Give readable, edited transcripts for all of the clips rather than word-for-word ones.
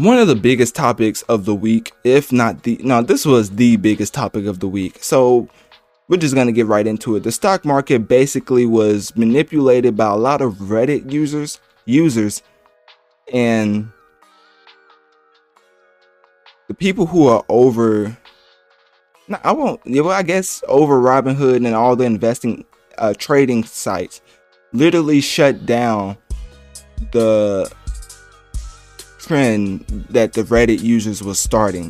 One of the biggest topics of the week, this was the biggest topic of the week. So we're just going to get right into it. The stock market basically was manipulated by a lot of Reddit users, and the people who are over Robinhood and all the investing trading sites literally shut down the trend that the Reddit users was started.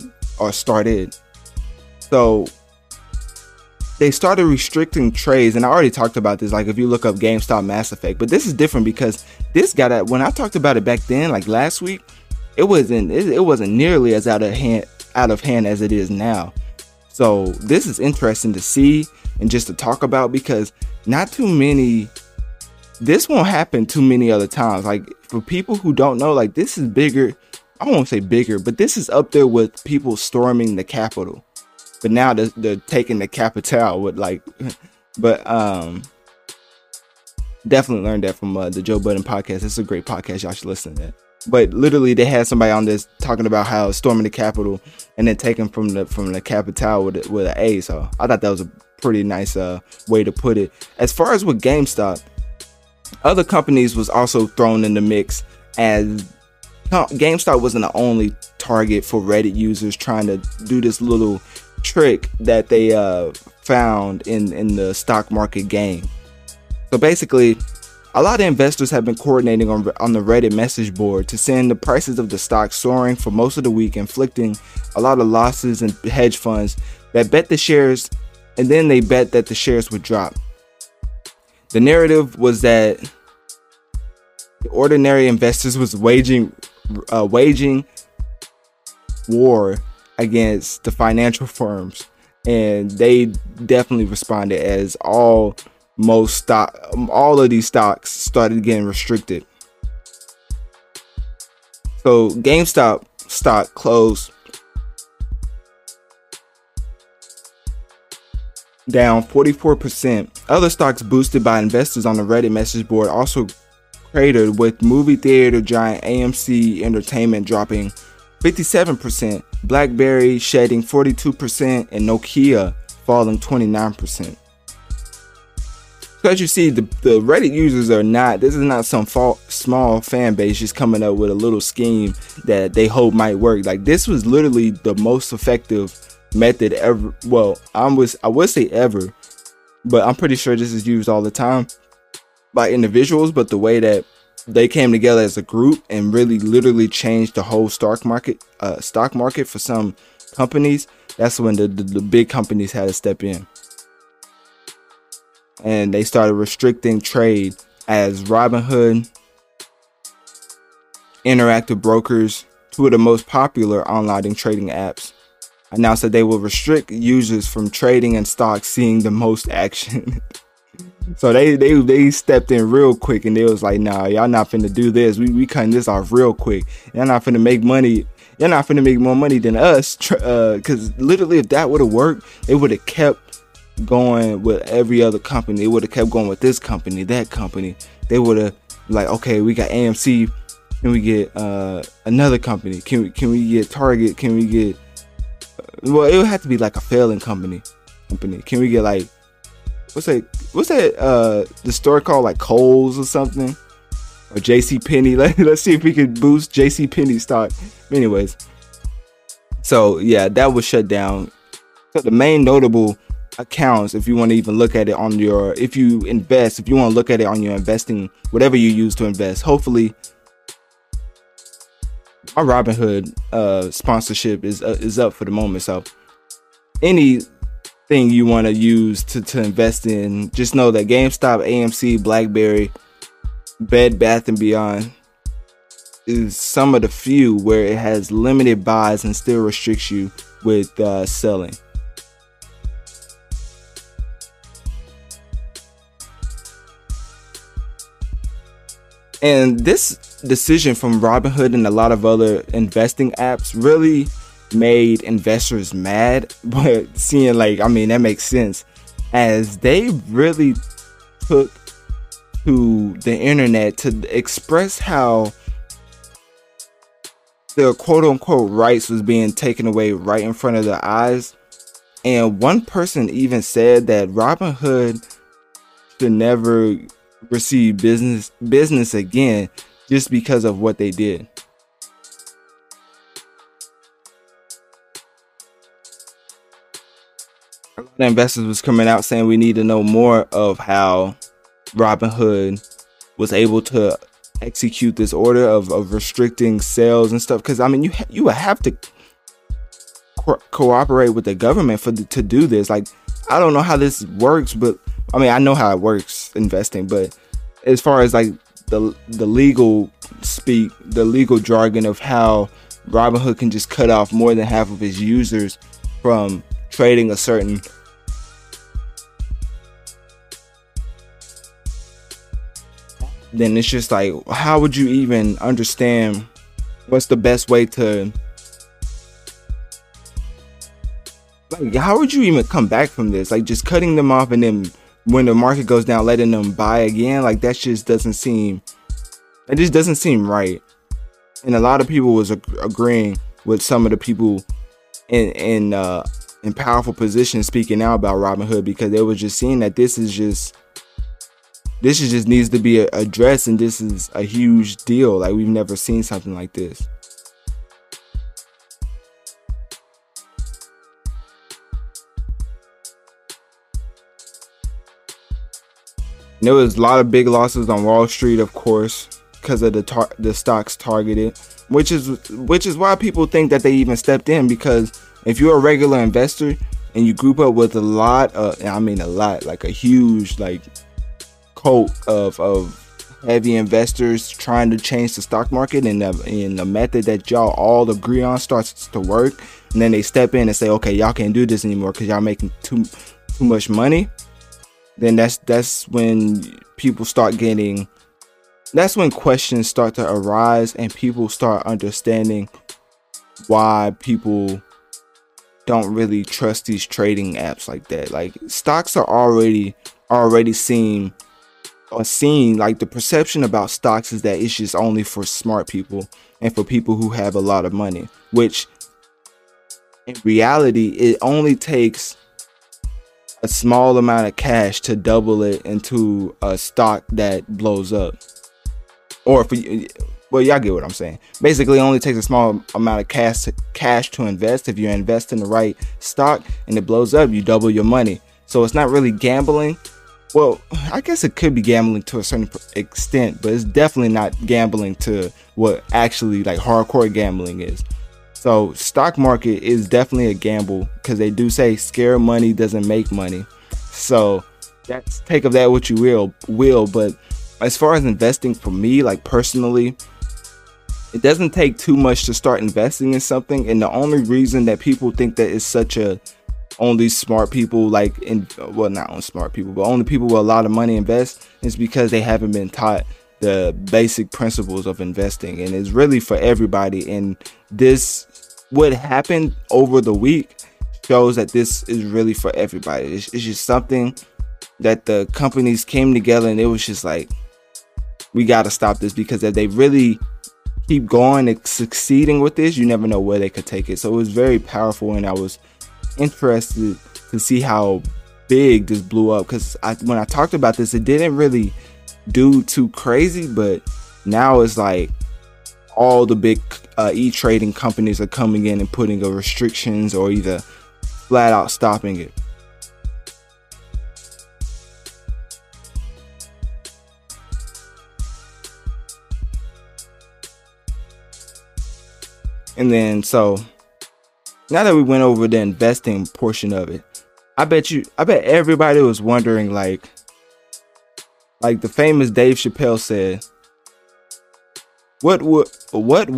So they started restricting trades, and I already talked about this, like if you look up GameStop Mass Effect, but this is different because this got at, when I talked about it back then, like last week, it wasn't nearly as out of hand as it is now. So this is interesting to see and just to talk about, because this won't happen too many other times. Like, for people who don't know, like, this is bigger. I won't say bigger, but this is up there with people storming the Capitol. But now they're taking the Capitol with, like, but definitely learned that from the Joe Budden podcast. It's a great podcast. Y'all should listen to that. But literally, they had somebody on this talking about how storming the Capitol and then taking from the Capitol with an A. So I thought that was a pretty nice way to put it. As far as with GameStop, other companies was also thrown in the mix, as GameStop wasn't the only target for Reddit users trying to do this little trick that they found in the stock market game. So basically, a lot of investors have been coordinating on the Reddit message board to send the prices of the stock soaring for most of the week, inflicting a lot of losses in hedge funds that bet the shares, and then they bet that the shares would drop. The narrative was that the ordinary investors was waging war against the financial firms, and they definitely responded as all of these stocks started getting restricted. So GameStop stock closed down 44%. Other stocks boosted by investors on the Reddit message board also cratered, with movie theater giant AMC Entertainment dropping 57%, BlackBerry shedding 42%, and Nokia falling 29%. So as you see, the Reddit users this is not some small fan base just coming up with a little scheme that they hope might work. Like, this was literally the most effective method ever. Well, I would say ever, but I'm pretty sure this is used all the time by individuals, but the way that they came together as a group and really literally changed the whole stock market for some companies, that's when the big companies had to step in, and they started restricting trade, as Robinhood, Interactive Brokers, two of the most popular online trading apps, announced that they will restrict users from trading in stocks seeing the most action. So they stepped in real quick, and they was like, nah, y'all not finna do this. We cutting this off real quick. Y'all not finna make money. Y'all not finna make more money than us. Because literally, if that would have worked, they would have kept going with every other company. They would have kept going with this company, that company. They would have like, okay, we got AMC. Can we get another company? Can we get Target? Can we get... Well, it would have to be like a failing company. Can we get like, what's that the store called, like Kohl's or something, or JCPenney? Let's see if we could boost JCPenney stock. Anyways, so yeah, that was shut down So the main notable accounts, if you want to even look at it on your, if you invest, if you want to look at it on your investing, whatever you use to invest, hopefully my Robinhood sponsorship is up for the moment. So anything you want to use to invest in, just know that GameStop, AMC, BlackBerry, Bed Bath and Beyond is some of the few where it has limited buys and still restricts you with selling. And this decision from Robinhood and a lot of other investing apps really made investors mad, but seeing like, I mean, that makes sense, as they really took to the internet to express how the quote unquote rights was being taken away right in front of their eyes. And one person even said that Robinhood should never receive business again just because of what they did. A lot of investors was coming out saying we need to know more of how Robinhood was able to execute this order of restricting sales and stuff, because I mean you have to cooperate with the government to do this. Like, I don't know how this works, but I mean, I know how it works investing, but as far as like the legal speak, the legal jargon of how Robinhood can just cut off more than half of his users from trading a certain then it's just like, how would you even understand what's the best way to, like, how would you even come back from this? Like, just cutting them off and then when the market goes down, letting them buy again, like, it just doesn't seem right. And a lot of people was agreeing with some of the people in powerful positions speaking out about Robinhood, because they were just seeing that this needs to be addressed, and this is a huge deal. Like, we've never seen something like this. And there was a lot of big losses on Wall Street, of course, because of the stocks targeted, which is why people think that they even stepped in, because if you're a regular investor and you group up with a huge cult of heavy investors trying to change the stock market, and the method that y'all all agree on starts to work, and then they step in and say, okay, y'all can't do this anymore because y'all making too much money, then that's when people start getting, that's when questions start to arise and people start understanding why people don't really trust these trading apps like that. Like, stocks are already seen, or seen, like, the perception about stocks is that it's just only for smart people and for people who have a lot of money, which in reality it only takes a small amount of cash to double it into a stock that blows up. Or for, well, y'all get what I'm saying. Basically, it only takes a small amount of cash to invest. If you invest in the right stock and it blows up, you double your money. So it's not really gambling. Well, I guess it could be gambling to a certain extent, but it's definitely not gambling to what actually, like, hardcore gambling is. So stock market is definitely a gamble, because they do say scare money doesn't make money. So that's, take of that what you will. But as far as investing, for me, like, personally, it doesn't take too much to start investing in something. And the only reason that people think that it's such a only smart people, like, in, well, not on smart people, but only people with a lot of money invest, is because they haven't been taught the basic principles of investing. And it's really for everybody, and this, what happened over the week, shows that this is really for everybody. It's just something that the companies came together and it was just like, we got to stop this, because if they really keep going and succeeding with this, you never know where they could take it. So it was very powerful, and I was interested to see how big this blew up, because when I talked about this, it didn't really do too crazy, but now it's like all the big e-trading companies are coming in and putting restrictions, or either flat out stopping it. And then, so now that we went over the investing portion of it, I bet everybody was wondering, like the famous Dave Chappelle said, what would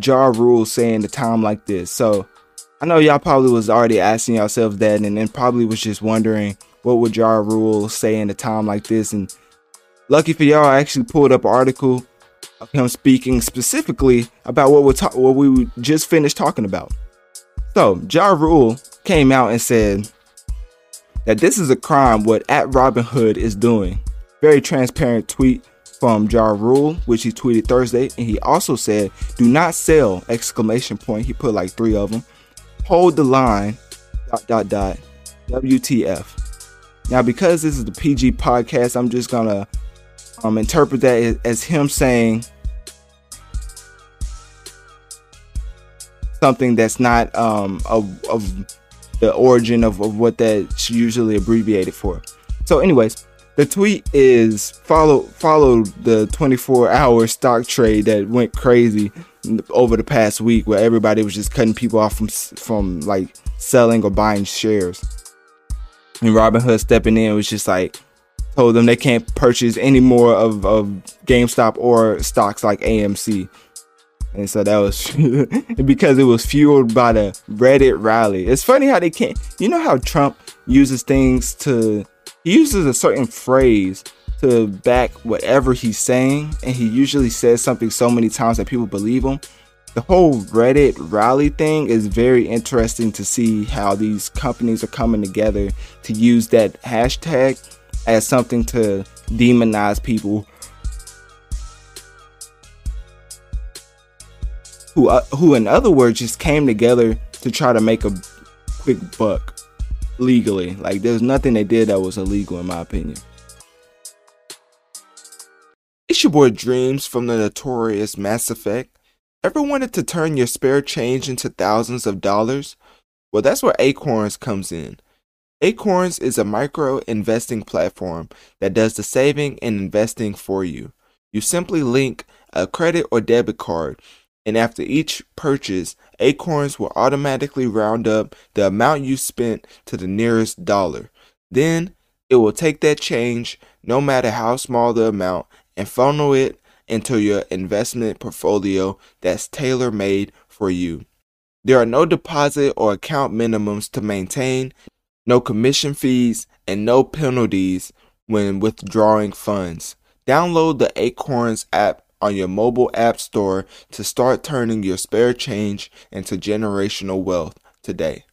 Ja Rule say in a time like this? So I know y'all probably was already asking yourselves that, and then probably was just wondering, what would Ja Rule say in a time like this? And lucky for y'all, I actually pulled up an article of him speaking specifically about what we just finished talking about. So Ja Rule came out and said that this is a crime what @Robinhood is doing. Very transparent tweet from Ja Rule, which he tweeted Thursday, and he also said, "Do not sell!" ! He put like 3 of them. Hold the line. ... WTF? Now, because this is the PG podcast, I'm just gonna interpret that as him saying something that's not of the origin of what that's usually abbreviated for. So anyways, the tweet is follow the 24-hour stock trade that went crazy over the past week, where everybody was just cutting people off from like selling or buying shares, and Robinhood stepping in was just like, told them they can't purchase any more of GameStop or stocks like AMC. And so that was because it was fueled by the Reddit rally. It's funny how they can't, you know how Trump uses things to, he uses a certain phrase to back whatever he's saying, and he usually says something so many times that people believe him. The whole Reddit rally thing is very interesting to see how these companies are coming together to use that hashtag as something to demonize people who in other words just came together to try to make a quick buck legally. Like, there's nothing they did that was illegal in my opinion. It's your boy Dreamz from the Notorious Mass Effect. Ever wanted to turn your spare change into thousands of dollars? Well, that's where Acorns comes in. Acorns is a micro investing platform that does the saving and investing for you. You simply link a credit or debit card, and after each purchase, Acorns will automatically round up the amount you spent to the nearest dollar. Then, it will take that change, no matter how small the amount, and funnel it into your investment portfolio that's tailor-made for you. There are no deposit or account minimums to maintain, no commission fees, and no penalties when withdrawing funds. Download the Acorns app on your mobile app store to start turning your spare change into generational wealth today.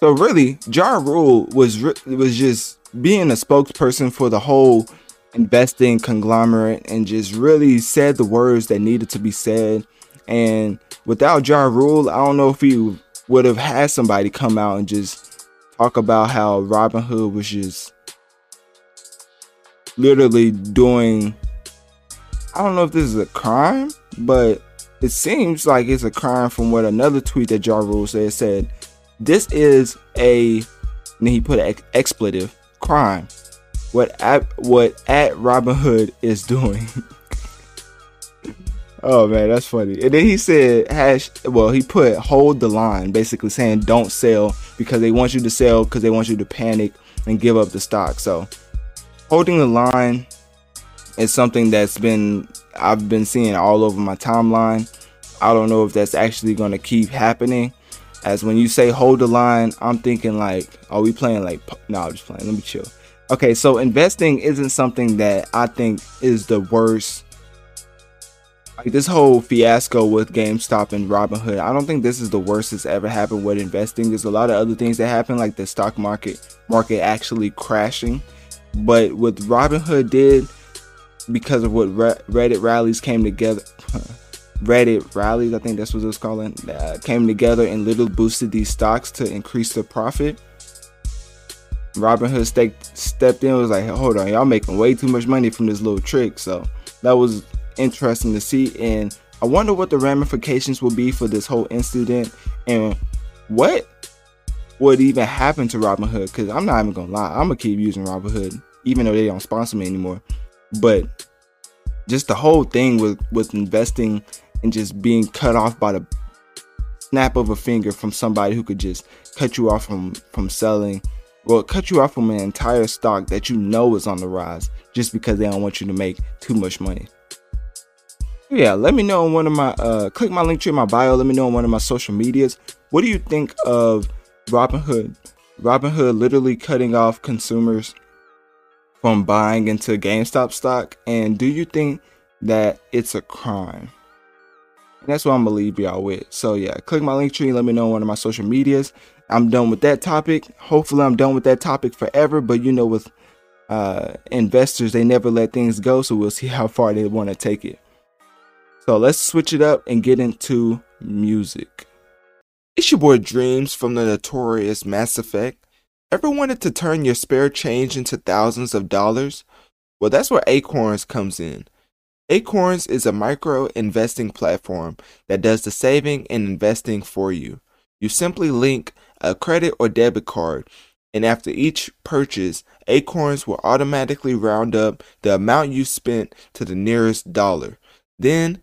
So really, Ja Rule was just being a spokesperson for the whole investing conglomerate, and just really said the words that needed to be said. And without Ja Rule, I don't know if he would have had somebody come out and just talk about how Robinhood was just literally doing, I don't know if this is a crime, but it seems like it's a crime from what another tweet that Ja Rule said, this is a, and he put an expletive, crime. What @Robinhood is doing. Oh man, that's funny. And then he said, he put hold the line, basically saying don't sell, because they want you to sell because they want you to panic and give up the stock. So holding the line is something that's been, I've been seeing all over my timeline. I don't know if that's actually going to keep happening, as when you say hold the line, I'm thinking like, are we playing like, no, I'm just playing. Let me chill. Okay. So investing isn't something that I think is the worst. Like this whole fiasco with GameStop and Robinhood, I don't think this is the worst that's ever happened with investing. There's a lot of other things that happen, like the stock market actually crashing. But what Robinhood did, because of what Reddit rallies came together, Reddit rallies, I think that's what it was calling, came together and literally boosted these stocks to increase the profit. Robinhood stepped in and was like, hold on, y'all making way too much money from this little trick. So that was interesting to see, and I wonder what the ramifications will be for this whole incident and what would even happen to Robinhood, because I'm not even gonna lie, I'm gonna keep using Robinhood even though they don't sponsor me anymore. But just the whole thing with investing and just being cut off by the snap of a finger from somebody who could just cut you off from selling, or cut you off from an entire stock that you know is on the rise just because they don't want you to make too much money. Yeah, let me know on one of my click my link tree in my bio. Let me know on one of my social medias. What do you think of Robinhood? Robinhood literally cutting off consumers from buying into GameStop stock, and do you think that it's a crime? And that's what I'm gonna leave y'all with. So yeah, click my link tree, let me know on one of my social medias. I'm done with that topic. Hopefully I'm done with that topic forever, but you know, with investors, they never let things go, so we'll see how far they want to take it. So let's switch it up and get into music. It's your boy Dreamz from the Notorious Mass Effect. Ever wanted to turn your spare change into thousands of dollars? Well, that's where Acorns comes in. Acorns is a micro investing platform that does the saving and investing for you. You simply link a credit or debit card, and after each purchase, Acorns will automatically round up the amount you spent to the nearest dollar. Then